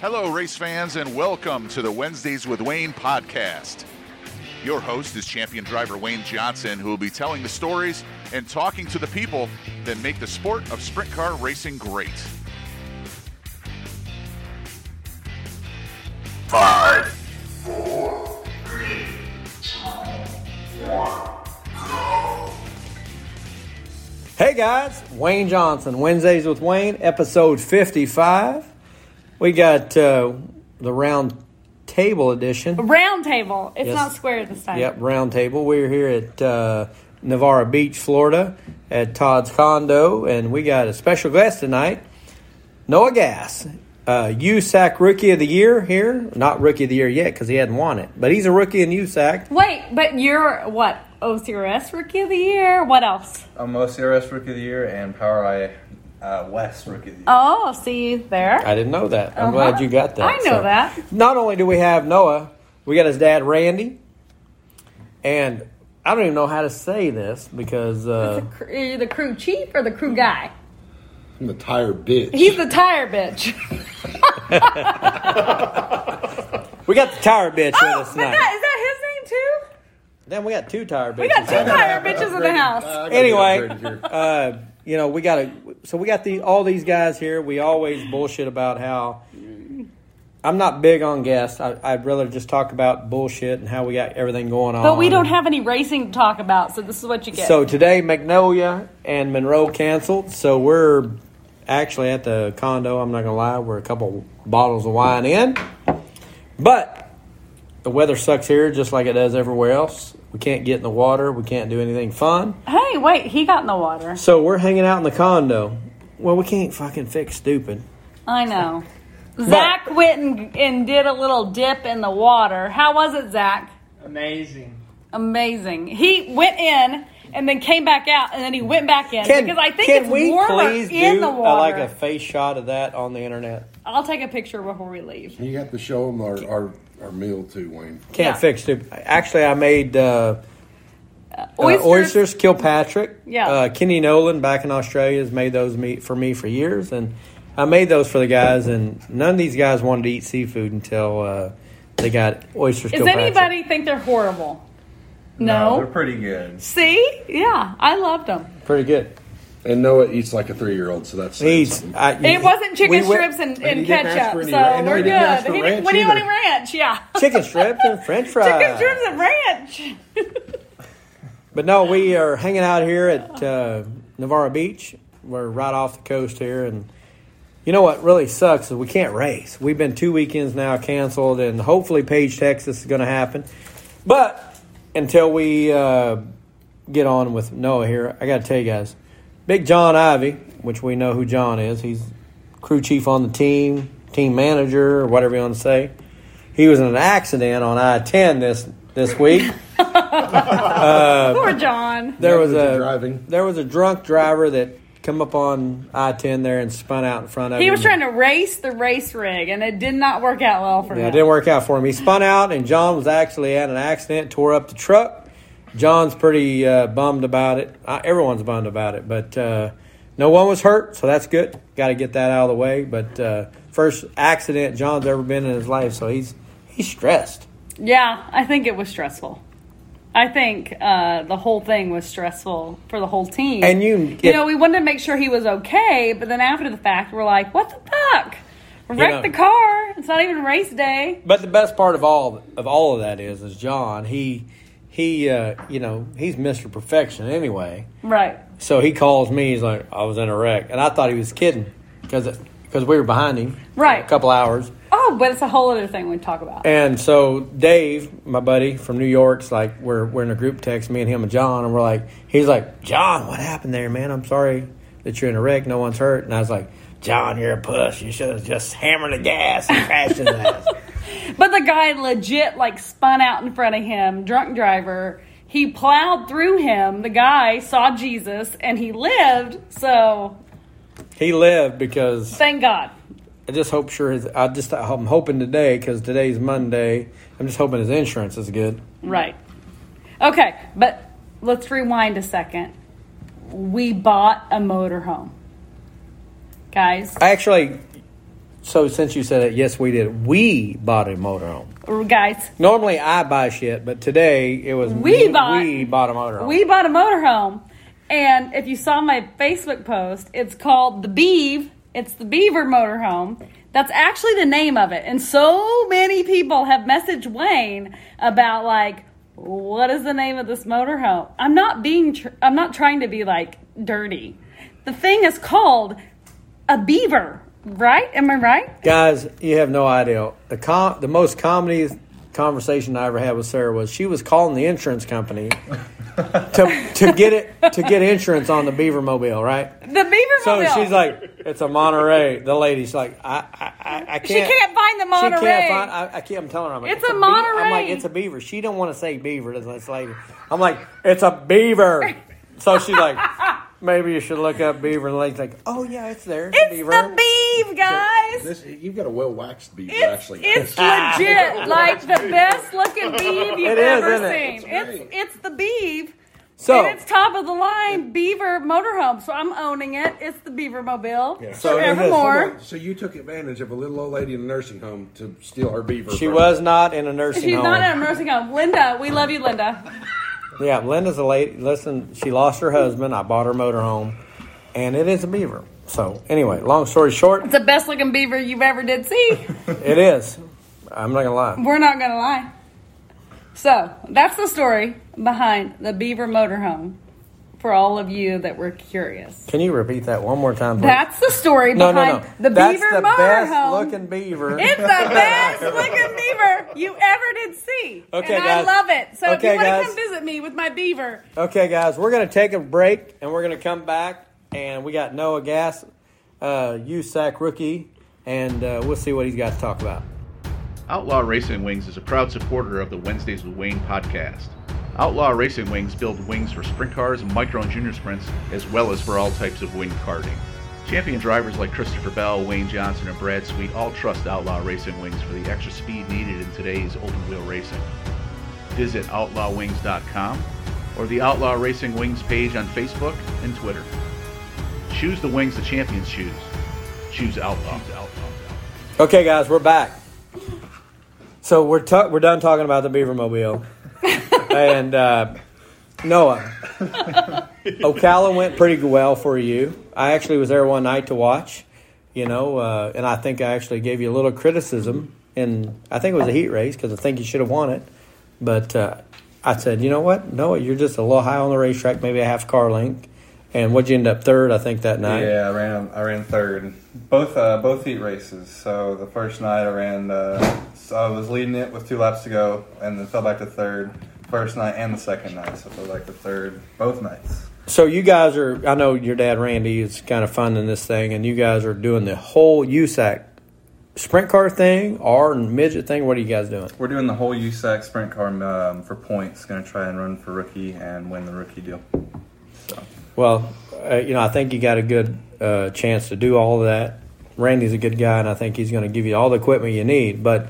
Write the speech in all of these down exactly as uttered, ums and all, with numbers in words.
Hello, race fans, and welcome to the Wednesdays with Wayne podcast. Your host is champion driver Wayne Johnson, who will be telling the stories and talking to the people that make the sport of sprint car racing great. Five, four, three, two, one, go. Hey guys, Wayne Johnson, Wednesdays with Wayne, episode fifty-five. We got uh, the round table edition. Round table. It's yes. Not square this time. Yep, round table. We're here at uh, Navarre Beach, Florida, at Todd's Condo, and we got a special guest tonight, Noah Gass, uh, U S A C Rookie of the Year here. Not Rookie of the Year yet because he hadn't won it, but he's a rookie in U S A C. Wait, but you're what? O C R S Rookie of the Year? What else? I'm O C R S Rookie of the Year and Power I A. Uh, West Rookie of the Year. Oh, see you there. I didn't know that. I'm uh-huh. glad you got that. I know so. that. Not only do we have Noah, we got his dad, Randy. And I don't even know how to say this because... Uh, a, are you the crew chief or the crew guy? I'm the tire bitch. He's the tire bitch. We got the tire bitch oh, with us tonight. That, is that his name too? Then we got two tire bitches. We got two tire bitches in the house. Uh, anyway, uh, you know, we got a... So we got the all these guys here. We always bullshit about how I'm not big on guests. I, I'd rather just talk about bullshit and how we got everything going on. But we don't have any racing to talk about, so this is what you get. So today, Magnolia and Monroe canceled. So we're actually at the condo. I'm not going to lie. We're a couple bottles of wine in. But the weather sucks here just like it does everywhere else. We can't get in the water. We can't do anything fun. Hey, wait. He got in the water. So we're hanging out in the condo. Well, we can't fucking fix stupid. I know. Zach but, went and, and did a little dip in the water. How was it, Zach? Amazing. Amazing. He went in and then came back out, and then he went back in. Can, because I think it's warmer in the water. Can we please do like a face shot of that on the internet? I'll take a picture before we leave. You got to show them our... our Our meal, too, Wayne. Can't yeah. fix it. Actually, I made uh, uh, oysters. Uh, oysters, Kilpatrick. Yeah. Uh, Kenny Nolan back in Australia has made those meat for me for years, and I made those for the guys, and none of these guys wanted to eat seafood until uh, they got oysters. Does Kilpatrick. Anybody think they're horrible? No. No, they're pretty good. See? Yeah. I loved them. Pretty good. And Noah eats like a three-year-old, so that's eats. I, it wasn't chicken we went, strips and, and ketchup, so ranch. we're no, good. Didn't, what do you want in ranch? Yeah, chicken strips and French fries. Chicken strips and ranch. But no, we are hanging out here at uh, Navarre Beach. We're right off the coast here, and you know what really sucks is we can't race. We've been two weekends now canceled, and hopefully Paige, Texas is going to happen. But until we uh, get on with Noah here, I got to tell you guys. Big John Ivey, which we know who John is. He's crew chief on the team, team manager, or whatever you want to say. He was in an accident on I ten this this week. uh, Poor John. There was a driving. There was a drunk driver that come up on I ten there and spun out in front of him. He was trying to race the race rig, and it did not work out well for yeah, him. It didn't work out for him. He spun out, and John was actually at an accident, tore up the truck. John's pretty uh, bummed about it. Uh, everyone's bummed about it, but uh, no one was hurt, so that's good. Got to get that out of the way. But uh, first accident John's ever been in his life, so he's he's stressed. Yeah, I think it was stressful. I think uh, the whole thing was stressful for the whole team. And you, you it, know, we wanted to make sure he was okay, but then after the fact, we're like, what the fuck? Wrecked you know, the car. It's not even race day. But the best part of all of all of that is is John. He. He, uh, you know, he's Mister Perfection anyway. Right. So he calls me. He's like, I was in a wreck. And I thought he was kidding because because we were behind him. Right. A couple hours. Oh, but it's a whole other thing we talk about. And so Dave, my buddy from New York's like, we're we're in a group text, me and him and John. And we're like, he's like, John, what happened there, man? I'm sorry that you're in a wreck. No one's hurt. And I was like, John, you're a puss. You should have just hammered the gas and crashed his ass. But the guy legit, like, spun out in front of him, drunk driver. He plowed through him. The guy saw Jesus, and he lived, so. He lived because. Thank God. I just hope sure his, I just, I'm hoping today, because today's Monday, I'm just hoping his insurance is good. Right. Okay, but let's rewind a second. We bought a motorhome. Guys. I actually... So since you said it, yes, we did. We bought a motorhome. Guys. Normally I buy shit, but today it was we, we, bought, we bought a motorhome. We bought a motorhome. And if you saw my Facebook post, it's called The Beeve. It's the Beaver Motorhome. That's actually the name of it. And so many people have messaged Wayne about, like, what is the name of this motorhome? I'm not being, tr- I'm not trying to be, like, dirty. The thing is called a beaver, right? Am I right? Guys, you have no idea. The com- the most comedy conversation I ever had with Sarah was she was calling the insurance company to to get it to get insurance on the Beaver Mobile, right? The Beaver Mobile. So she's like, it's a Monterey. The lady's like, I I, I can't. She can't find the Monterey. She can't find. I, I can't. I'm telling her, I'm like, it's, it's a, a Monterey. Be- I'm like, it's a beaver. She don't want to say beaver to this lady. I'm like, it's a beaver. So she's like, maybe you should look up beaver. And the lady's like, oh yeah, it's there. It's, it's beaver. The beaver, guys. So this, you've got a well waxed beaver. It's, actually, it's legit, like the best looking beaver you've it ever is, seen. It? It's, it's it's the beaver. So and it's top of the line Beaver Motorhome, so I'm owning it. It's the Beaver Mobile, yeah. So forevermore. So you took advantage of a little old lady in a nursing home to steal her beaver. She was her. not in a nursing She's home. She's not in a nursing home. Linda, we love you, Linda. Yeah, Linda's a lady. Listen, she lost her husband. I bought her motorhome, and it is a beaver. So anyway, long story short, it's the best looking beaver you've ever did see. It is. I'm not gonna lie. We're not gonna lie. So that's the story behind the Beaver Motorhome for all of you that were curious. Can you repeat that one more time, please? That's the story behind no, no, no. the that's Beaver the Motorhome. That's the best-looking beaver. It's the best-looking beaver you ever did see. Okay, and guys. I love it. So okay, if you want to come visit me with my beaver. Okay, guys. We're going to take a break, and we're going to come back, and we got Noah Gass, uh, U S A C rookie, and uh, we'll see what he's got to talk about. Outlaw Racing Wings is a proud supporter of the Wednesdays with Wayne podcast. Outlaw Racing Wings build wings for sprint cars, micro and junior sprints, as well as for all types of wing karting. Champion drivers like Christopher Bell, Wayne Johnson, and Brad Sweet all trust Outlaw Racing Wings for the extra speed needed in today's open wheel racing. Visit outlaw wings dot com or the Outlaw Racing Wings page on Facebook and Twitter. Choose the wings the champions choose. Choose Outlaw. Okay, guys, we're back. So we're t- we're done talking about the Beaver Mobile, and uh, Noah, Ocala went pretty well for you. I actually was there one night to watch, you know, uh, and I think I actually gave you a little criticism, and I think it was a heat race because I think you should have won it, but uh, I said, you know what, Noah, you're just a little high on the racetrack, maybe a half car length. And what'd you end up, third, I think, that night? Yeah, I ran I ran third. Both uh, both heat races. So the first night I ran, uh, so I was leading it with two laps to go, and then fell back to third. First night and the second night, so I fell back to third both nights. So you guys are, I know your dad, Randy, is kind of funding this thing, and you guys are doing the whole U S A C sprint car thing or midget thing. What are you guys doing? We're doing the whole U S A C sprint car um, for points. Going to try and run for rookie and win the rookie deal. So. Well, uh, you know, I think you got a good uh, chance to do all of that. Randy's a good guy, and I think he's going to give you all the equipment you need. But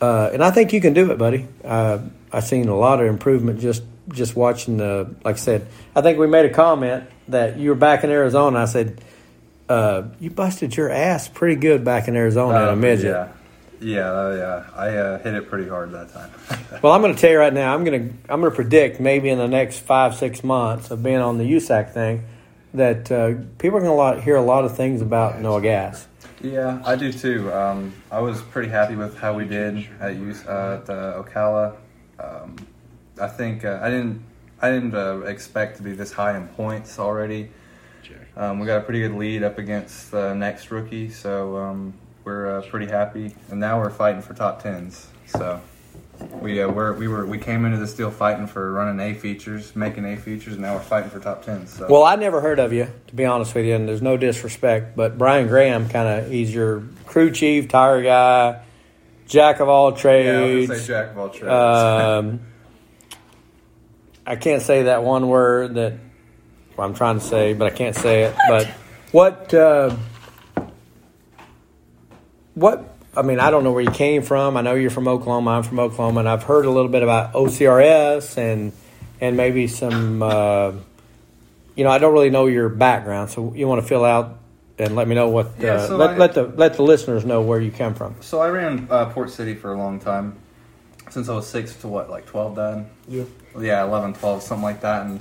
uh, and I think you can do it, buddy. Uh, I've seen a lot of improvement just, just watching the – like I said, I think we made a comment that you were back in Arizona. I said, uh, you busted your ass pretty good back in Arizona uh, in a midget. Yeah. Yeah, uh, yeah, I uh, hit it pretty hard that time. Well, I'm going to tell you right now, I'm going to I'm going to predict maybe in the next five six months of being on the U S A C thing that uh, people are going to hear a lot of things about Noah Gass. Yeah, I do too. Um, I was pretty happy with how we did at U S uh, at uh, Ocala. Um, I think uh, I didn't I didn't uh, expect to be this high in points already. Um, we got a pretty good lead up against the next rookie, so. Um, We're uh, pretty happy, and now we're fighting for top tens. So we uh, we're, we were we came into this deal fighting for running A features, making A features, and now we're fighting for top tens. So. Well, I never heard of you, to be honest with you, and there's no disrespect, but Brian Graham kind of he's your crew chief, tire guy, jack of all trades. Yeah, I would say jack of all trades. Um, I can't say that one word that well, I'm trying to say, but I can't say it. But what? Uh, What I mean, I don't know where you came from. I know you're from Oklahoma. I'm from Oklahoma, and I've heard a little bit about O C R S and and maybe some. Uh, you know, I don't really know your background, so you want to fill out and let me know what. Yeah, uh, so let I, let the let the listeners know where you come from. So I ran uh, Port City for a long time, since I was six to what, like twelve then. Yeah. Yeah, eleven, twelve, something like that, and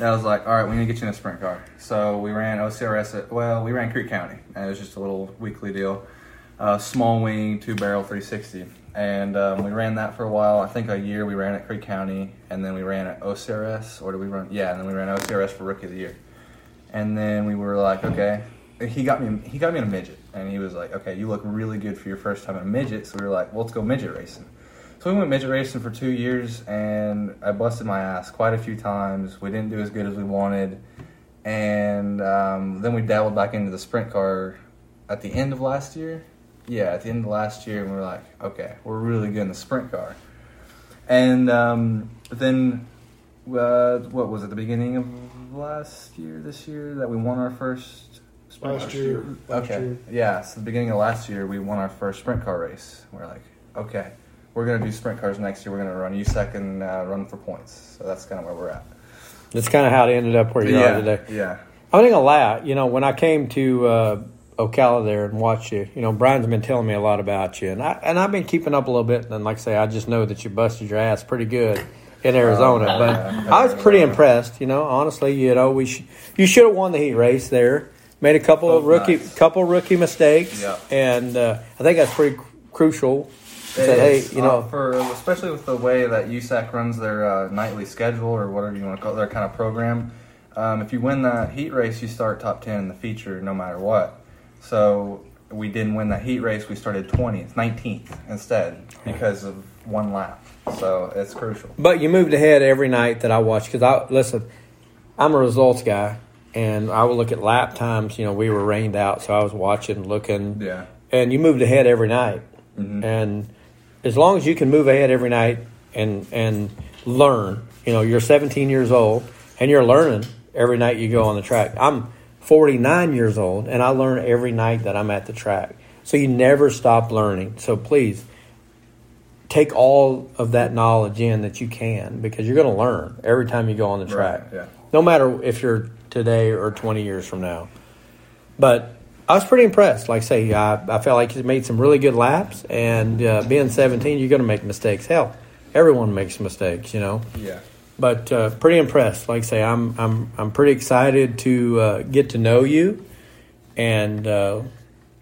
I was like, all right, we need to get you in a sprint car. So we ran O C R S at, well, we ran Creek County, and it was just a little weekly deal, uh, small wing, two barrel, three sixty, and um, we ran that for a while. I think a year we ran at Creek County, and then we ran at O C R S, or did we run? Yeah, and then we ran O C R S for Rookie of the Year, and then we were like, okay, he got me, he got me in a midget, and he was like, okay, you look really good for your first time in a midget, so we were like, well, let's go midget racing. So we went midget racing for two years, and I busted my ass quite a few times. We didn't do as good as we wanted, and um, then we dabbled back into the sprint car at the end of last year. Yeah, at the end of last year, and we were like, okay, we're really good in the sprint car. And um, then, uh, what was it, the beginning of last year, this year, that we won our first sprint last car? Year. Last okay. year. Okay, yeah, so the beginning of last year, we won our first sprint car race. We we're like, okay. We're going to do sprint cars next year. We're going to run U S A C and uh, run for points. So that's kind of where we're at. That's kind of how it ended up where you yeah, are today. Yeah. I'm not going to lie. You know, when I came to uh, Ocala there and watched you, you know, Brian's been telling me a lot about you. And, I, and I've been keeping up a little bit. And like I say, I just know that you busted your ass pretty good in Arizona. Um, but yeah, I was pretty Arizona. impressed. You know, honestly, you know, we sh- you should have won the heat race there. Made a couple, oh, of, rookie, nice. couple rookie mistakes. Yeah. And uh, I think that's pretty cr- crucial. Said, hey, you know, uh, for especially with the way that U S A C runs their uh, nightly schedule or whatever you want to call it, their kind of program, um, if you win that heat race, you start top ten in the feature no matter what. So we didn't win that heat race. We started twentieth, nineteenth instead because of one lap. So it's crucial. But you moved ahead every night that I watched because, I listen, I'm a results guy, and I would look at lap times. You know, we were rained out, so I was watching, looking. Yeah. And you moved ahead every night. Mm-hmm. And as long as you can move ahead every night and and learn, you know, you're seventeen years old and you're learning every night you go on the track. I'm forty-nine years old and I learn every night that I'm at the track. So you never stop learning. So please take all of that knowledge in that you can because you're going to learn every time you go on the track. Right, yeah. No matter if you're today or twenty years from now. But I was pretty impressed. Like I say, I, I felt like you made some really good laps, and uh, being seventeen, you're going to make mistakes. Hell, everyone makes mistakes, you know. Yeah. But uh, pretty impressed. Like I say, I'm I'm I'm pretty excited to uh, get to know you, and uh,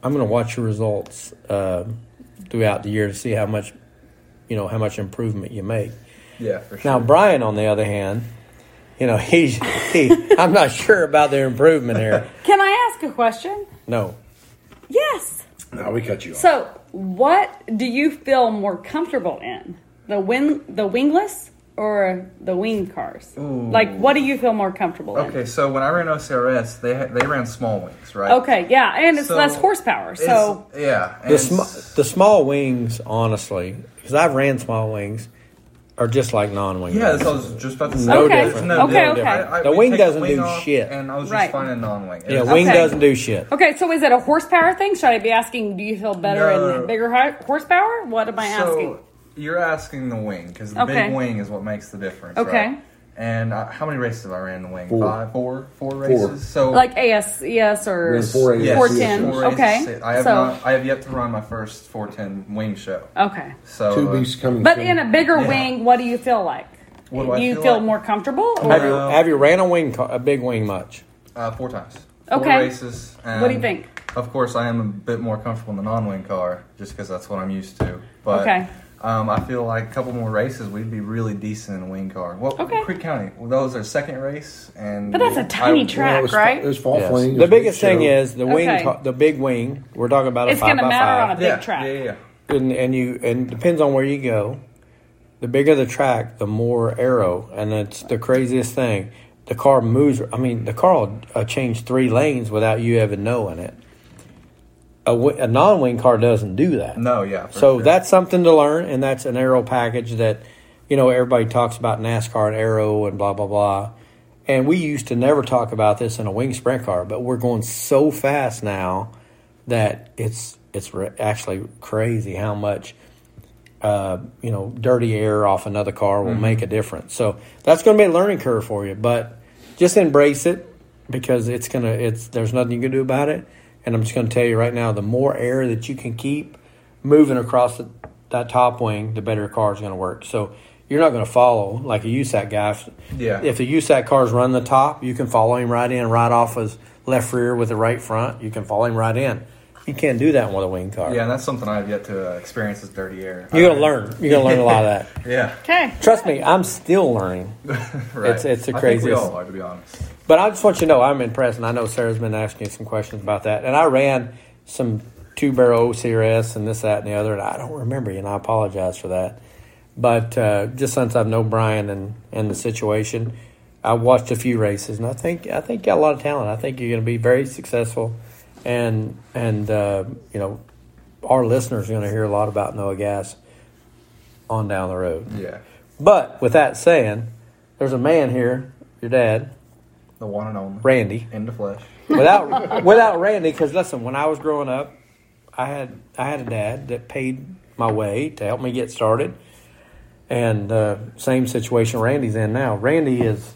I'm going to watch your results uh, throughout the year to see how much, you know, how much improvement you make. Yeah, for sure. Now, Brian, on the other hand, you know, he's he. I'm not sure about their improvement here. Can I ask a question? No. Yes. No, we cut you off. So, what do you feel more comfortable in? The wing, the wingless or the wing cars? Ooh. Like, what do you feel more comfortable okay, in? Okay, so when I ran O C R S, they they ran small wings, right? Okay, yeah, and it's so less horsepower, so. Yeah. The, sm- the small wings, honestly, because I've ran small wings, are just like non-wing. Yeah, that's what I was just about to say. No okay. different. No okay, different. okay. I, I, the wing doesn't the wing do shit. And I was just right. finding non-wing. It yeah, wing okay. doesn't do shit. Okay, so is it a horsepower thing? Should I be asking, do you feel better no. in bigger horsepower? What am I asking? So, you're asking the wing, because the okay. big wing is what makes the difference, okay. right? And I, how many races have I ran in the wing? Four. Five? Four? Four races? Four. So like A S C S or four ten? Okay. I have, so. not, I have yet to run my first four ten wing show. Okay. So Two weeks coming But soon. in a bigger yeah. wing, what do you feel like? What do I you feel, feel like? more comfortable? Or? Have, you, have you ran a wing, a big wing much? Uh, four times. Four okay. races. And what do you think? Of course, I am a bit more comfortable in the non-wing car, just because that's what I'm used to. But okay. Um, I feel like a couple more races, we'd be really decent in a wing car. Well, okay. Creek County, well, that was our second race, and but that's a tiny I, track, well, it was, right? It was fall yes. wing. It was the biggest thing show. is the wing, okay. ca- the big wing. We're talking about it's a five by five. It's going to matter on a big yeah. track. Yeah, yeah, yeah. And, and you, and depends on where you go. The bigger the track, the more aero, and it's the craziest thing. The car moves. I mean, the car will uh, change three lanes without you even knowing it. A, w- a non-wing car doesn't do that. No, yeah. So sure. that's something to learn, and that's an aero package that, you know, everybody talks about NASCAR and aero and blah, blah, blah. And we used to never talk about this in a wing sprint car, but we're going so fast now that it's it's re- actually crazy how much, uh, you know, dirty air off another car will mm-hmm. make a difference. So that's going to be a learning curve for you, but just embrace it because it's going to – it's there's nothing you can do about it. And I'm just going to tell you right now, the more air that you can keep moving across the, that top wing, the better your car is going to work. So you're not going to follow like a U S A C guy. Yeah. If the U S A C cars run the top, you can follow him right in, right off his left rear with the right front. You can follow him right in. You can't do that with a wing car. Yeah, and that's something I've yet to uh, experience is dirty air. You're going to learn. You're going to learn a lot of that. Yeah. Okay. Trust me, I'm still learning. Right. It's, it's the craziest. I think we all are, to be honest. But I just want you to know I'm impressed, and I know Sarah's been asking you some questions about that. And I ran some two-barrel O C R S and this, that, and the other, and I don't remember you, and I apologize for that. But uh, just since I've known Brian and, and the situation, I watched a few races, and I think I think you got a lot of talent. I think you're going to be very successful. And, and uh, you know, our listeners are going to hear a lot about Noah Gass on down the road. Yeah. But with that saying, there's a man here, your dad. The one and only. Randy. In the flesh. Without without Randy, because, listen, when I was growing up, I had I had a dad that paid my way to help me get started. And uh, same situation Randy's in now. Randy is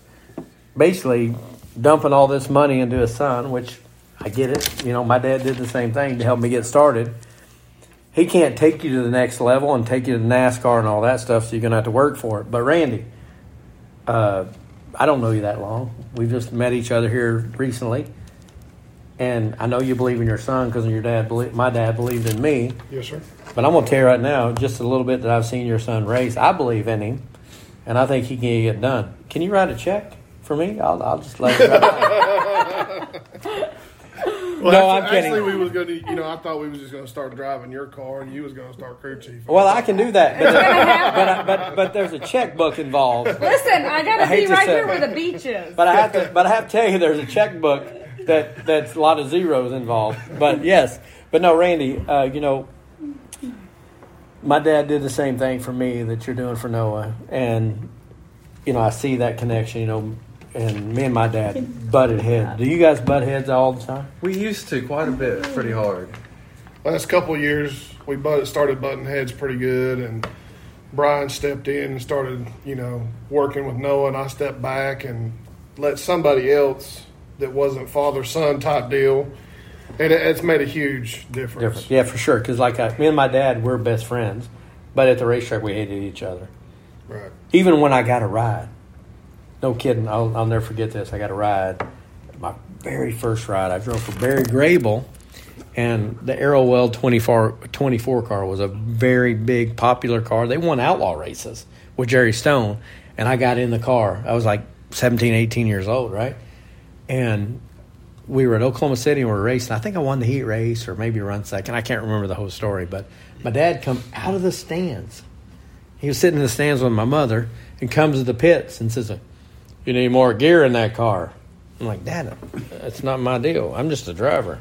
basically dumping all this money into his son, which – I get it. You know, my dad did the same thing to help me get started. He can't take you to the next level and take you to NASCAR and all that stuff, so you're going to have to work for it. But, Randy, uh, I don't know you that long. We just met each other here recently. And I know you believe in your son because your dad, belie- my dad believed in me. Yes, sir. But I'm going to tell you right now, just a little bit that I've seen your son race, I believe in him, and I think he can get done. Can you write a check for me? I'll, I'll just let you write. Well, no, actually, I'm kidding. Actually, we was going to, you know, I thought we was just going to start driving your car and you was going to start crew chief. Well, I can do that, but but, I, but but there's a checkbook involved. Listen, I got to be right here where the beach is. But I have to, but I have to tell you, there's a checkbook that that's a lot of zeros involved. But yes, but no, Randy, uh, you know, my dad did the same thing for me that you're doing for Noah, and you know, I see that connection. You know. And me and my dad butted heads. Do you guys butt heads all the time? We used to quite a bit, pretty hard. Last couple of years, we butted, started butting heads pretty good, and Brian stepped in and started, you know, working with Noah, and I stepped back and let somebody else that wasn't father-son type deal, and it, it's made a huge difference. difference. Yeah, for sure, because like I, me and my dad, we're best friends, but at the racetrack, we hated each other. Right. Even when I got a ride. No kidding. I'll, I'll never forget this. I got a ride, my very first ride. I drove for Barry Grable, and the Arrowwell twenty-four car was a very big, popular car. They won outlaw races with Jerry Stone, and I got in the car. I was like seventeen, eighteen years old, right? And we were at Oklahoma City, and we were racing. I think I won the heat race or maybe run second. I can't remember the whole story, but my dad come out of the stands. He was sitting in the stands with my mother and comes to the pits and says, "You need more gear in that car." I'm like, "Dad, that's not my deal. I'm just a driver."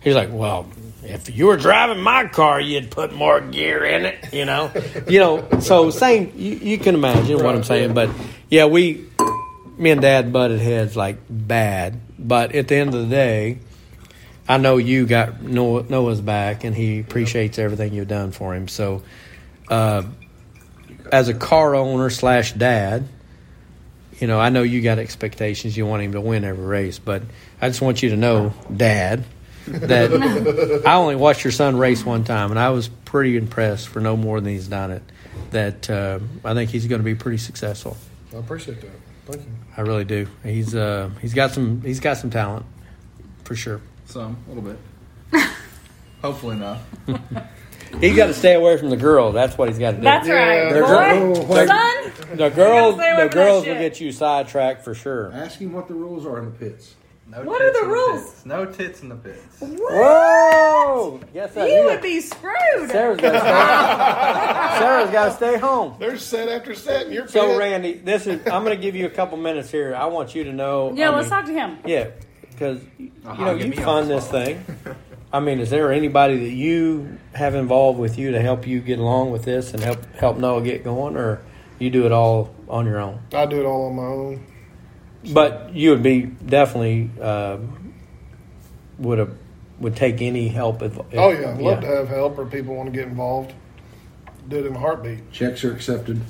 He's like, "Well, if you were driving my car, you'd put more gear in it, you know." You know, so same. You, you can imagine what I'm saying, but yeah, we, me and Dad, butted heads like bad. But at the end of the day, I know you got Noah, Noah's back, and he appreciates everything you've done for him. So, uh, as a car owner slash dad. You know, I know you got expectations. You want him to win every race, but I just want you to know, Dad, that I only watched your son race one time, and I was pretty impressed for no more than he's done it. That uh, I think he's going to be pretty successful. I appreciate that. Thank you. I really do. He's uh, he's got some he's got some talent for sure. Some a little bit. Hopefully not. He's got to stay away from the girl. That's what he's got to do. That's right. The girls, the girls, the girls will get you sidetracked for sure. Ask him what the rules are in the pits. No what are the rules? The no tits in the pits. What? Whoa! Yes, I you would be screwed. Sarah's got to stay. Sarah's got to stay home. They're set after set. You're so pit. Randy. This is. I'm going to give you a couple minutes here. I want you to know. Yeah, I let's mean, talk to him. Yeah, because you uh-huh, know you fund this thing. I mean, is there anybody that you have involved with you to help you get along with this and help help Noah get going, or you do it all on your own? I do it all on my own. So. But you would be definitely uh, would a, would take any help. If, if, oh, yeah. I'd love yeah. to have help or people want to get involved. Do it in a heartbeat. Checks are accepted.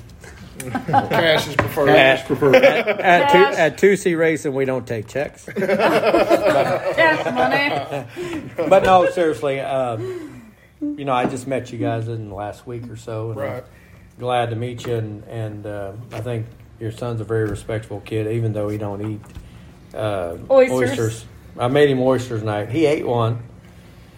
Cash is preferred. Cash preferred. At, at, Cash. Two, at two C Racing, we don't take checks. Cash money. But no, seriously, uh, you know, I just met you guys in the last week or so. And right. I'm glad to meet you, and, and uh, I think your son's a very respectable kid, even though he don't eat uh, oysters. oysters. I made him oysters night. He ate one,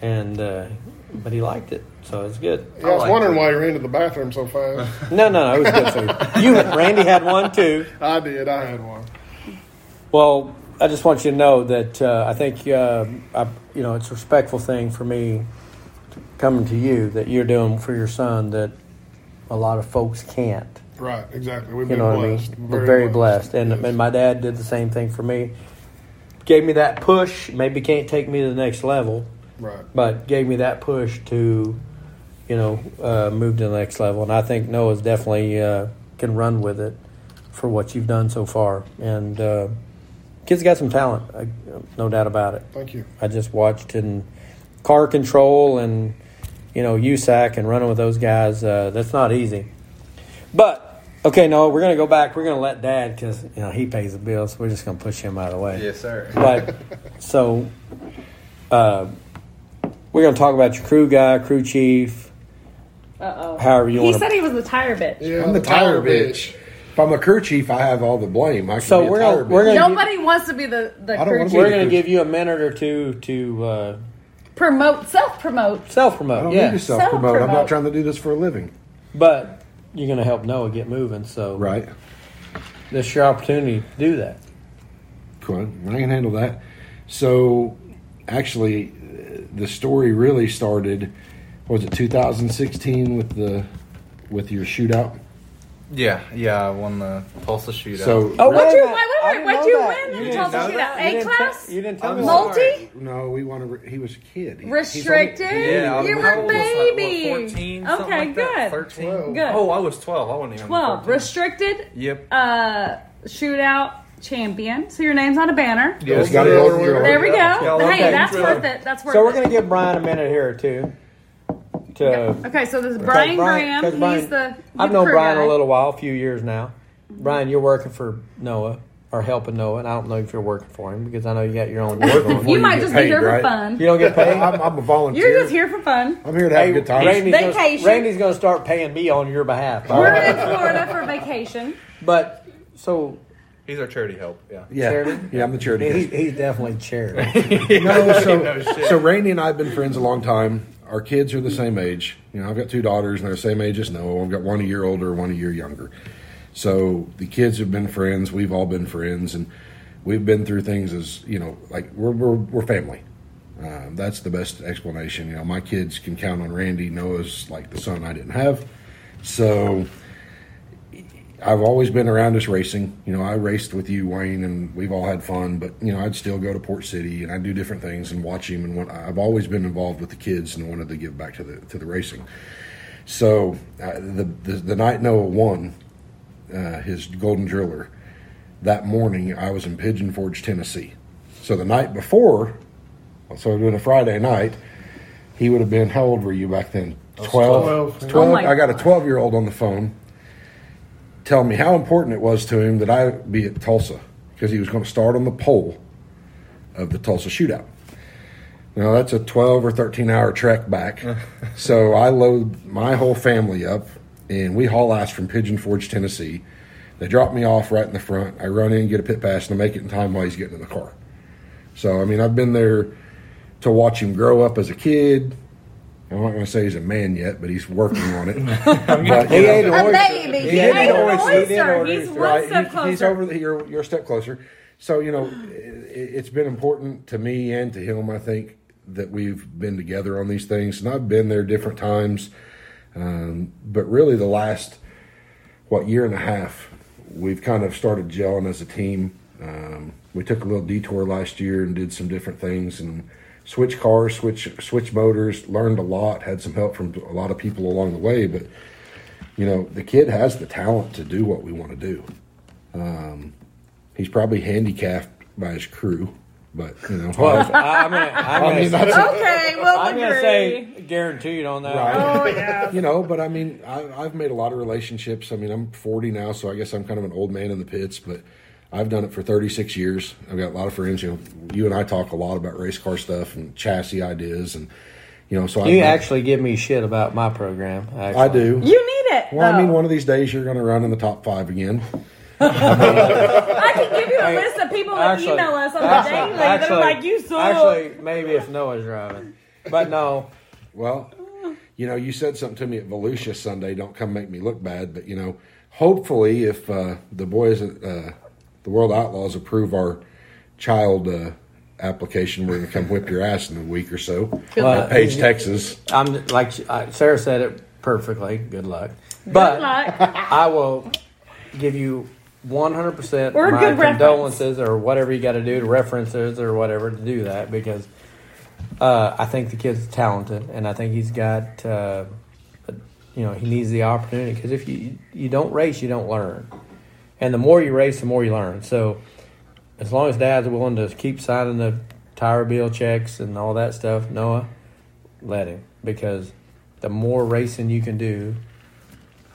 and uh, but he liked it. So it's good. Yeah, I was I wondering it. why you ran to the bathroom so fast. No, no, no, it was good food. You, Randy, had one too. I did. I had one. Well, I just want you to know that uh, I think uh, I, you know, it's a respectful thing for me to, coming to you that you're doing for your son that a lot of folks can't. Right. Exactly. We've been you know blessed. I mean? Very We're very blessed, blessed. and yes. and my dad did the same thing for me. Gave me that push. Maybe can't take me to the next level. Right. But gave me that push to. You know, uh, move to the next level, and I think Noah's definitely uh, can run with it for what you've done so far. And uh, kid's got some talent, I, no doubt about it. Thank you. I just watched in car control and you know U S A C and running with those guys. Uh, that's not easy. But okay, Noah, we're gonna go back. We're gonna let Dad because you know he pays the bills. So we're just gonna push him out of the way. Yes, sir. But so uh, we're gonna talk about your crew guy, crew chief. Uh-oh. However you want. He said he was the tire bitch. Yeah, I'm the, the tire, tire bitch. bitch. If I'm a crew chief, I have all the blame. I can so be we're, a tire we're bitch. Gonna Nobody give, wants to be the, the crew chief. We're going to give you a minute or two to uh, promote, self-promote. Self-promote, I don't yeah. need to self-promote. self-promote. I'm not trying to do this for a living. But you're going to help Noah get moving, so right. This is your opportunity to do that. Cool. I can handle that. So, actually, the story really started... Was it two thousand sixteen with the with your shootout? Yeah, yeah, I won the Tulsa shootout. So, oh, what you wait, wait, wait, you that. win in the Tulsa shootout? A class? You didn't tell me. Multi? No, we want to. Re- he was a kid. He, Restricted? Only, yeah, you were a baby. Like, what, fourteen, okay, like good. thirteen. twelve. Good. Oh, I was twelve. I wasn't even. twelve. Restricted. Yep. Uh, shootout. Champion, so your name's on a banner. Yes, got it over here. There we go. Yeah, okay. Hey, that's really. worth it. That's worth it. So we're gonna give Brian a minute here too. Okay. okay, so this is Brian Graham. Brian, Brian, he's the I've known Brian guy. a little while, a few years now. Mm-hmm. Brian, you're working for Noah or helping Noah, and I don't know if you're working for him because I know you got your own work. you, you might just paid, be here right? for fun. You don't get paid. I'm, I'm a volunteer. You're just here for fun. I'm here to have hey, a good time. Randy's vacation. Gonna, Randy's going to start paying me on your behalf. We're in Florida for vacation. But so. He's our charity help. Yeah, yeah, charity? yeah I'm the charity. Yeah, he, he's definitely charity. no, so, no so Randy and I have been friends a long time. Our kids are the same age. You know, I've got two daughters, and they're the same age as Noah. I've got one a year older, one a year younger. So the kids have been friends. We've all been friends, and we've been through things as you know, like we're we're, we're family. Uh, that's the best explanation. You know, my kids can count on Randy. Noah's like the son I didn't have, so. I've always been around us racing. You know, I raced with you, Wayne, and we've all had fun. But, you know, I'd still go to Port City, and I'd do different things and watch him. And what, I've always been involved with the kids and wanted to give back to the to the racing. So uh, the, the the night Noah won uh, his Golden Driller, that morning I was in Pigeon Forge, Tennessee. So the night before, so doing a Friday night, he would have been, how old were you back then? twelve. twelve. twelve. Oh I got a twelve-year-old on the phone. Tell me how important it was to him that I be at Tulsa because he was going to start on the pole of the Tulsa shootout. Now, that's a twelve or thirteen hour trek back. So I load my whole family up, and we haul ass from Pigeon Forge, Tennessee. They drop me off right in the front. I run in, get a pit pass, and I make it in time while he's getting in the car. So, I mean, I've been there to watch him grow up as a kid. I'm not going to say he's a man yet, but he's working on it. But he ate an oyster. He ate, he ate an oyster. He's one right? step he, closer. He's over the, you're, you're a step closer. So, you know, it, it's been important to me and to him, I think, that we've been together on these things. And I've been there different times. Um, but really the last, what, year and a half, we've kind of started gelling as a team. Um, we took a little detour last year and did some different things and switch cars, switch switch motors, learned a lot, had some help from a lot of people along the way. But, you know, the kid has the talent to do what we want to do. Um, he's probably handicapped by his crew But you know, well, I'm gonna, I'm I mean, that's okay. We'll I'm agree. Gonna say guaranteed on that. Right. Oh yeah. You know, but I mean, I, I've made a lot of relationships. I mean, I'm forty now, so I guess I'm kind of an old man in the pits. But I've done it for thirty-six years. I've got a lot of friends. You know, you and I talk a lot about race car stuff and chassis ideas, and you know, so you I've actually been, give me shit about my program. Actually. I do. You need it. Well, though. I mean, one of these days you're going to run in the top five again. I can give you a list of people that actually, email us on the daily. They're like, you suck. Actually, maybe if Noah's driving. But no. Well, you know, you said something to me at Volusia Sunday. Don't come make me look bad. But, you know, hopefully if uh, the boys, uh, the World Outlaws approve our child uh, application, we're going to come whip your ass in a week or so. Well, at Paige, Texas. I'm like Sarah said it perfectly. Good luck. But Good luck. I will give you... one hundred percent my condolences reference. Or whatever you got to do to references or whatever to do that because uh, I think the kid's talented and I think he's got, uh, you know, he needs the opportunity because if you, you don't race, you don't learn. And the more you race, the more you learn. So as long as Dad's willing to keep signing the tire bill checks and all that stuff, Noah, let him because the more racing you can do,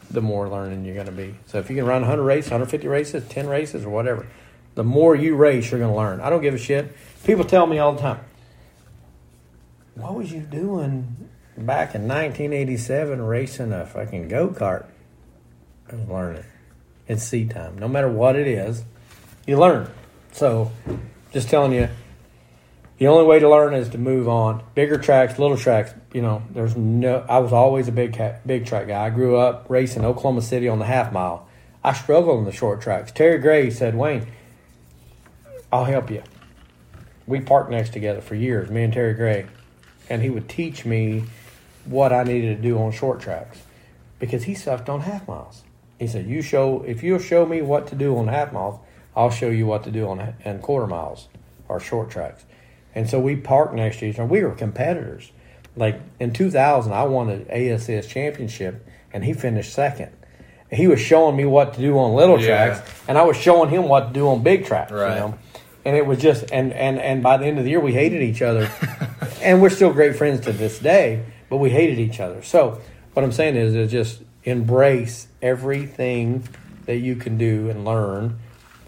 the more learning you're going to be. So if you can run one hundred races, one hundred fifty races, ten races, or whatever, the more you race, you're going to learn. I don't give a shit. People tell me all the time, what was you doing back in nineteen eighty-seven racing a fucking go-kart? I was learning. It's seat time. No matter what it is, you learn. So just telling you, the only way to learn is to move on. Bigger tracks, little tracks. You know, there's no. I was always a big big track guy. I grew up racing Oklahoma City on the half mile. I struggled on the short tracks. Terry Gray said, "Wayne, I'll help you." We parked next together for years, me and Terry Gray, and he would teach me what I needed to do on short tracks because he sucked on half miles. He said, "You show if you'll show me what to do on half miles, I'll show you what to do on and quarter miles or short tracks." And so we parked next to each other. We were competitors. Like in two thousand, I won an A S C S championship, and he finished second. He was showing me what to do on little yeah. tracks, and I was showing him what to do on big tracks. Right. You know? And it was just, and, and, and by the end of the year, we hated each other. And we're still great friends to this day, but we hated each other. So what I'm saying is, is just embrace everything that you can do and learn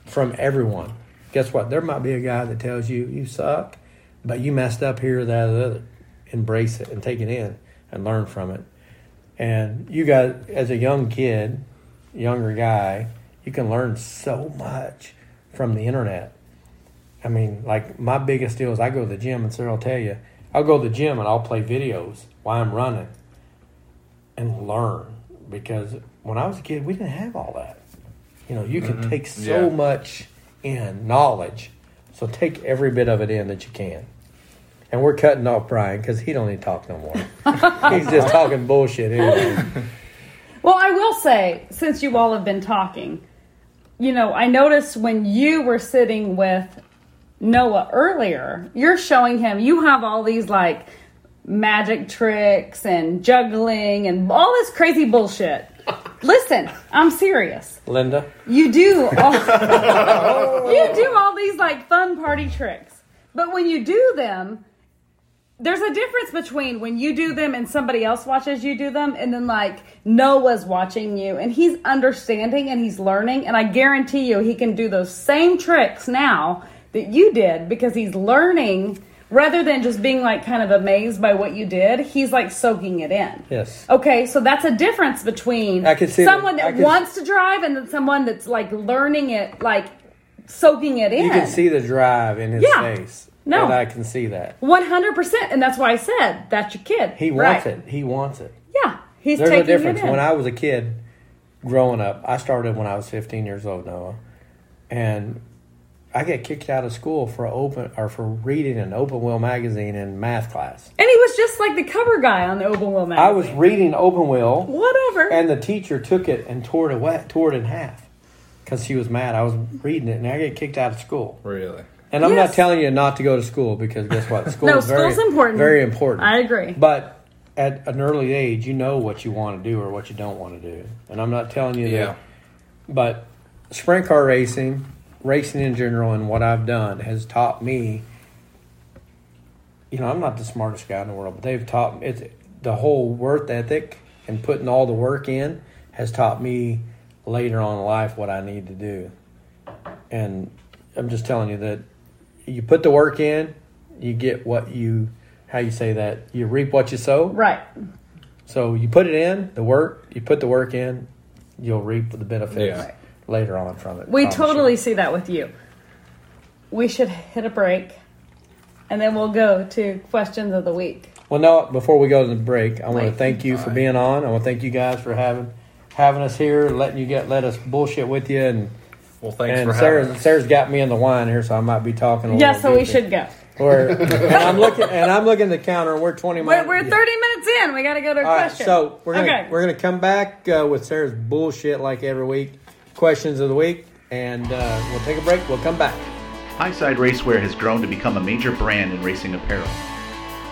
from everyone. Guess what? There might be a guy that tells you, you suck. But you messed up here, that, or the other. Embrace it and take it in and learn from it. And you guys, as a young kid, younger guy, you can learn so much from the internet. I mean, like my biggest deal is I go to the gym, and Sarah will tell you, I'll go to the gym and I'll play videos while I'm running and learn. Because when I was a kid, we didn't have all that. You know, you can mm-hmm. take so yeah. much in knowledge. So take every bit of it in that you can. And we're cutting off Brian because he don't even talk no more. He's just talking bullshit anyway. Well, I will say, since you all have been talking, you know, I noticed when you were sitting with Noah earlier, you're showing him, you have all these, like, magic tricks and juggling and all this crazy bullshit. Listen, I'm serious. Linda? You do all, you do all these, like, fun party tricks. But when you do them, there's a difference between when you do them and somebody else watches you do them, and then like Noah's watching you and he's understanding and he's learning. And I guarantee you he can do those same tricks now that you did because he's learning rather than just being like kind of amazed by what you did. He's like soaking it in. Yes. Okay. So that's a difference between I can see someone that, that I can... wants to drive and then someone that's like learning it, like soaking it in. You can see the drive in his yeah. face. No. And I can see that. one hundred percent. And that's why I said, that's your kid. He wants right. it. He wants it. Yeah. He's There's taking a difference. It in. When I was a kid growing up, I started when I was fifteen years old, Noah. And I got kicked out of school for open or for reading an Open Wheel magazine in math class. And he was just like the cover guy on the Open Wheel magazine. I was reading Open Wheel. Whatever. And the teacher took it and tore it, away, tore it in half because she was mad. I was reading it, and I got kicked out of school. Really? And I'm yes. not telling you not to go to school because guess what? School no, is very important. Very important. I agree. But at an early age, you know what you want to do or what you don't want to do. And I'm not telling you yeah. that. But sprint car racing, racing in general, and what I've done has taught me you know, I'm not the smartest guy in the world, but they've taught me, it's, the whole work ethic and putting all the work in has taught me later on in life what I need to do. And I'm just telling you that you put the work in, you get what you, how you say that, you reap what you sow. Right. So you put it in, the work, you put the work in, you'll reap the benefits yeah. later on from it. We totally you. see that with you. We should hit a break, and then we'll go to questions of the week. Well, no, before we go to the break, I want to thank you for being on. I want to thank you guys for having having us here, letting you get let us bullshit with you. And well, thanks and for Sarah's, having us. Sarah's got me in the wine here, so I might be talking a little bit. Yeah, so we should go. We're, and I'm looking and I'm looking at the counter, and we're twenty minutes. We're, we're thirty yeah. minutes in. We got to go to a All question. Right, so we're gonna okay. we're gonna come back uh, with Sarah's bullshit like every week, questions of the week, and uh, we'll take a break. We'll come back. Highside Racewear has grown to become a major brand in racing apparel.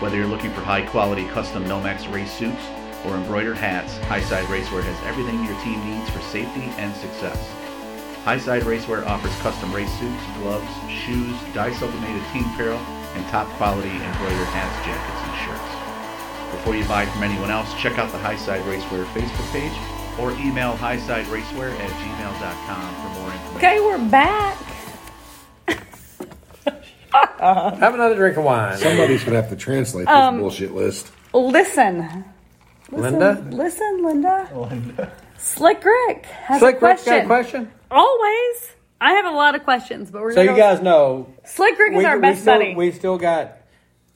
Whether you're looking for high-quality custom Nomex race suits or embroidered hats, Highside Racewear has everything your team needs for safety and success. Highside Racewear offers custom race suits, gloves, shoes, dye-sublimated team apparel, and top-quality embroidered hats, jackets, and shirts. Before you buy from anyone else, check out the Highside Racewear Facebook page or email highsideracewear at gmail dot com for more information. Okay, we're back. Uh, have another drink of wine. Somebody's going to have to translate this um, bullshit list. Listen. listen. Linda? Listen, Linda. Linda. Slick Rick has Slick a question. Slick Rick got a question? Always. I have a lot of questions, but we're going to So you guys know. Slick Rick we, is our we best still, buddy. We still got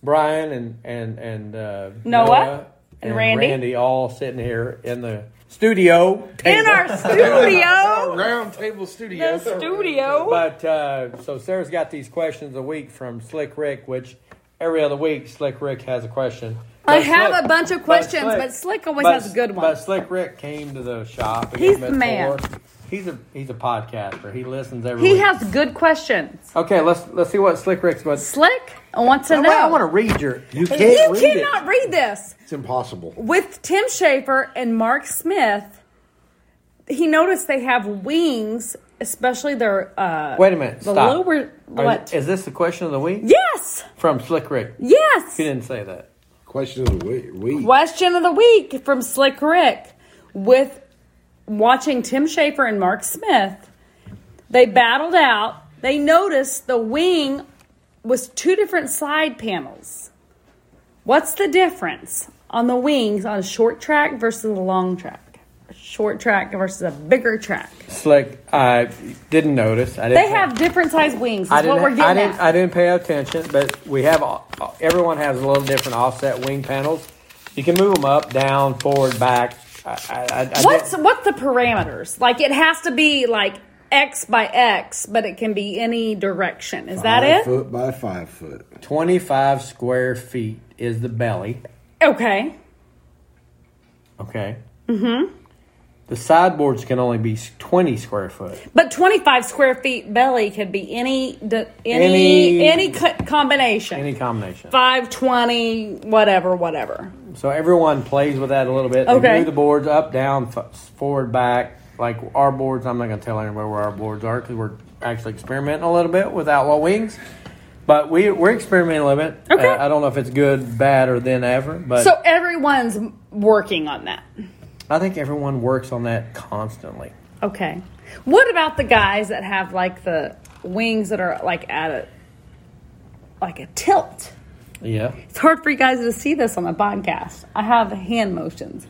Brian and, and, and uh, Noah, Noah and, and Randy. Randy all sitting here in the studio. Table. In our studio. Our round table studio. The studio. But uh, so Sarah's got these questions a week from Slick Rick, which every other week Slick Rick has a question. But I Slick, have a bunch of questions, but Slick, but Slick always but, has a good one. But Slick Rick came to the shop. And he's the man. Four. He's a he's a podcaster. He listens every he week. He has good questions. Okay, let's let's see what Slick Rick's about. Slick, I want to no, know. I want to read your. You can't. You read cannot it. read this. It's impossible. With Tim Schaefer and Mark Smith, he noticed they have wings, especially their. Uh, Wait a minute. The Stop. Lower, what? Are, is this the question of the week? Yes. From Slick Rick. Yes. He didn't say that. Question of the week. Question of the week from Slick Rick with. Watching Tim Schaefer and Mark Smith, they battled out. They noticed the wing was two different side panels. What's the difference on the wings on a short track versus a long track? A short track versus a bigger track? Slick, I didn't notice. I didn't they have pay, different size wings. Is I didn't, what we're getting I didn't, at. I didn't pay attention, but we have everyone has a little different offset wing panels. You can move them up, down, forward, back. I, I, I what's what's the parameters? Like it has to be like X by X, but it can be any direction. Is that it? Five foot by five foot. twenty-five square feet is the belly. Okay. Okay. Mm-hmm. The sideboards can only be twenty square foot. But twenty-five square feet belly could be any any any, any co- combination. Any combination. five, twenty, whatever, whatever. So everyone plays with that a little bit. Okay. They move the boards up, down, forward, back. Like our boards, I'm not going to tell anybody where our boards are because we're actually experimenting a little bit with Outlaw Wings. But we, we're experimenting a little bit. Okay. Uh, I don't know if it's good, bad, or then ever. But so everyone's working on that. I think everyone works on that constantly. Okay. What about the guys that have like the wings that are like at a like a tilt? Yeah. It's hard for you guys to see this on the podcast. I have hand motions.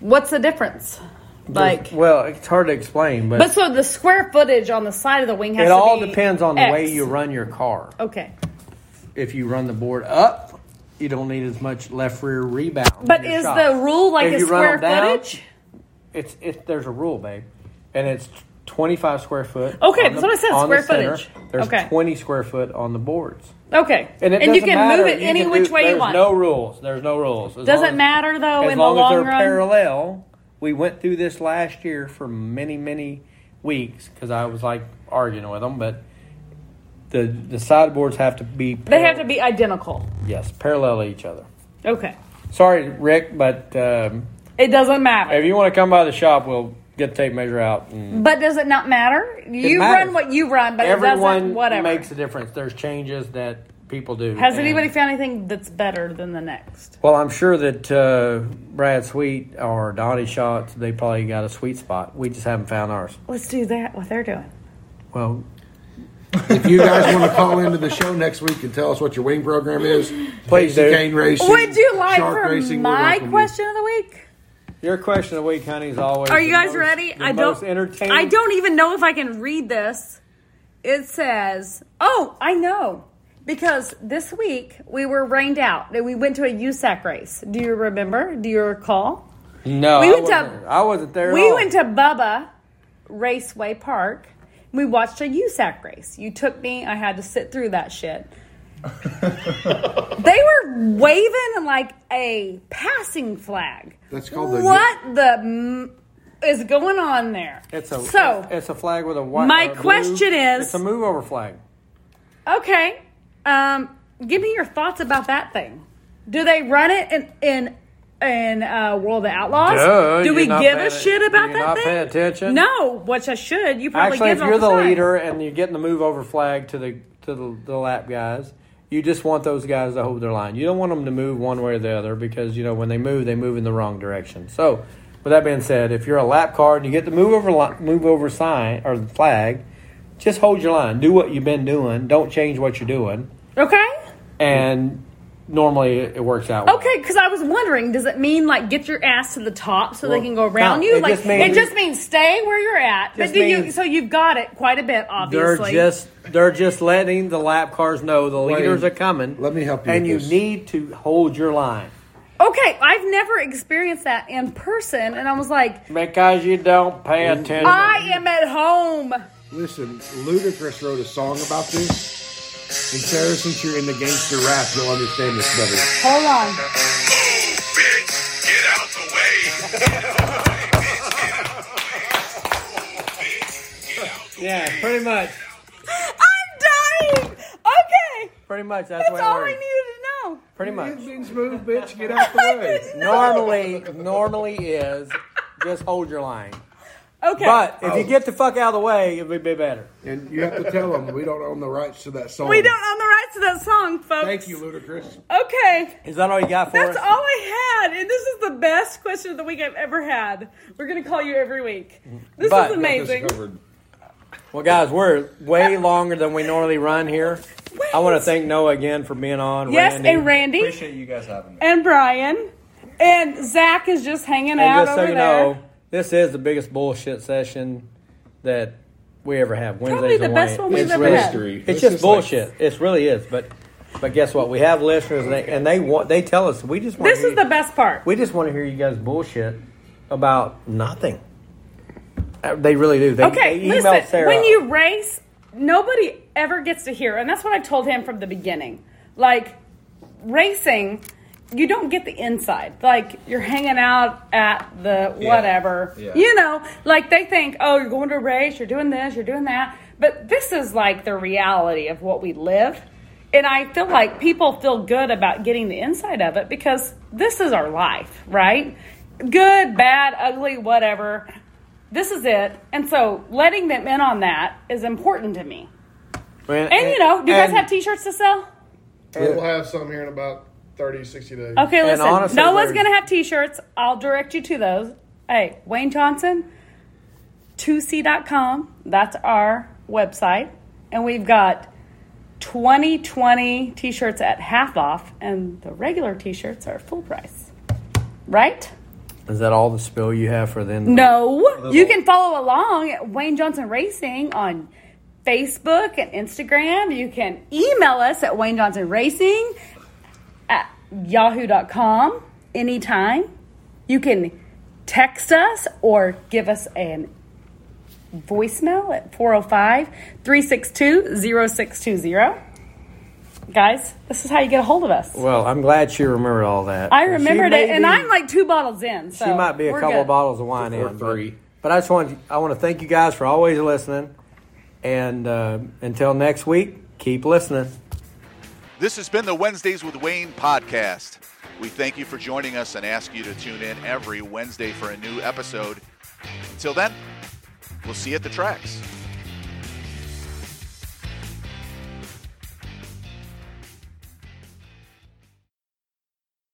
What's the difference? Like well, it's hard to explain, but But so the square footage on the side of the wing has to be It all depends on X. the way you run your car. Okay. If you run the board up, you don't need as much left rear rebound. But is shot. the rule like if a square down, footage? It's it. There's a rule, babe, and it's twenty-five square foot. Okay, that's the, what I said. Square the footage. Center. There's okay. twenty square foot on the boards. Okay, and, it and you can matter. move it you any which do, way you want. There's no rules. There's no rules. As Doesn't as, matter though. In the long run, as long as they're run. parallel. We went through this last year for many many weeks because I was like arguing with them, but. The the sideboards have to be... Parallel. They have to be identical. Yes, parallel to each other. Okay. Sorry, Rick, but... Um, it doesn't matter. If you want to come by the shop, we'll get the tape measure out. And but does it not matter? You run what you run, but everyone it doesn't... Whatever. Everyone makes a difference. There's changes that people do. Has and anybody found anything that's better than the next? Well, I'm sure that uh, Brad Sweet or Donnie Schatz, they probably got a sweet spot. We just haven't found ours. Let's do that, what they're doing. Well, if you guys want to call into the show next week and tell us what your wing program is, please do. Cane racing, would you like for racing, my question of the week? Your question of the week, honey, is always. Are you guys most, ready? I don't. Entertaining. I don't even know if I can read this. It says, "Oh, I know," because this week we were rained out. We went to a U S A C race. Do you remember? Do you recall? No, we went I, wasn't, to, I wasn't there. At we all. went to Bubba Raceway Park. We watched a U S A C race. You took me. I had to sit through that shit. They were waving like a passing flag. That's called the. What the m- is going on there? It's a so. It's a flag with a white. My uh, question blue. is. It's a move over flag. Okay, um, give me your thoughts about that thing. Do they run it in in? in uh, World of Outlaws? Duh, do we give a shit about that not thing? Pay attention? No, which I should. You probably Actually, give Actually, if you're the, the leader and you're getting the move over flag to the to the, the lap guys, you just want those guys to hold their line. You don't want them to move one way or the other because, you know, when they move, they move in the wrong direction. So, with that being said, if you're a lap car and you get the move over move over sign or the flag, just hold your line. Do what you've been doing. Don't change what you're doing. Okay. And normally it works out well. Okay, because I was wondering, does it mean like get your ass to the top so well, they can go around no, you? It like just means, it just means stay where you're at. But do you, so you've got it quite a bit, obviously. They're just they're just letting the lap cars know the leaders Wayne, are coming. Let me help you. And with you this. need to hold your line. Okay, I've never experienced that in person, and I was like, because you don't pay attention. I am at home. Listen, Ludacris wrote a song about this. And Sarah, since you're in the gangster rap, you'll understand this better. Hold on. Move, bitch, get out the way. Yeah, pretty much. I'm dying. Okay. Pretty much. That's, that's what all I needed to know. Pretty much. It means move, bitch, get out the way. Normally, normally is just hold your line. Okay. But if oh. you get the fuck out of the way, it would be better. And you have to tell them we don't own the rights to that song. We don't own the rights to that song, folks. Thank you, Ludacris. Okay. Is that all you got for That's us? That's all I had. And this is the best question of the week I've ever had. We're going to call you every week. This but, is amazing. Well, guys, we're way longer than we normally run here. Wait. I want to thank Noah again for being on. Yes, Randy. and Randy. Appreciate you guys having me. And Brian. And Zach is just hanging and out just over so you there. Know, this is the biggest bullshit session that we ever have. Wednesdays Probably the best one we've ever had. It's, it's just bullshit. Like, it really is. But but guess what? We have listeners, and they, and they want they tell us we just want. This to is you, the best part. We just want to hear you guys bullshit about nothing. They really do. They, okay, they email listen. Sarah. When you race, nobody ever gets to hear, and that's what I told him from the beginning. Like racing. You don't get the inside. Like, you're hanging out at the whatever. Yeah. Yeah. You know, like they think, oh, you're going to a race, you're doing this, you're doing that. But this is like the reality of what we live. And I feel like people feel good about getting the inside of it because this is our life, right? Good, bad, ugly, whatever. This is it. And so letting them in on that is important to me. And, and you know, do you guys have T-shirts to sell? We'll have some here in about thirty, sixty days. Okay, listen. Honestly, no one's going to have T-shirts. I'll direct you to those. Hey, Wayne Johnson, two C dot com. That's our website. And we've got twenty twenty T-shirts at half off, and the regular T-shirts are full price. Right? Is that all the spill you have for the end of No. The you can follow along at Wayne Johnson Racing on Facebook and Instagram. You can email us at Wayne Johnson Racing at yahoo dot com anytime. You can text us or give us an voicemail at four oh five, three six two, oh six two oh. Guys, this is how you get a hold of us. Well, I'm glad she remembered all that. I remembered it, be, and I'm like two bottles in. So she might be a couple good. of bottles of wine Before in. Three. But, but I just want I want to thank you guys for always listening. And uh, until next week, keep listening. This has been the Wednesdays with Wayne podcast. We thank you for joining us and ask you to tune in every Wednesday for a new episode. Until then, we'll see you at the tracks.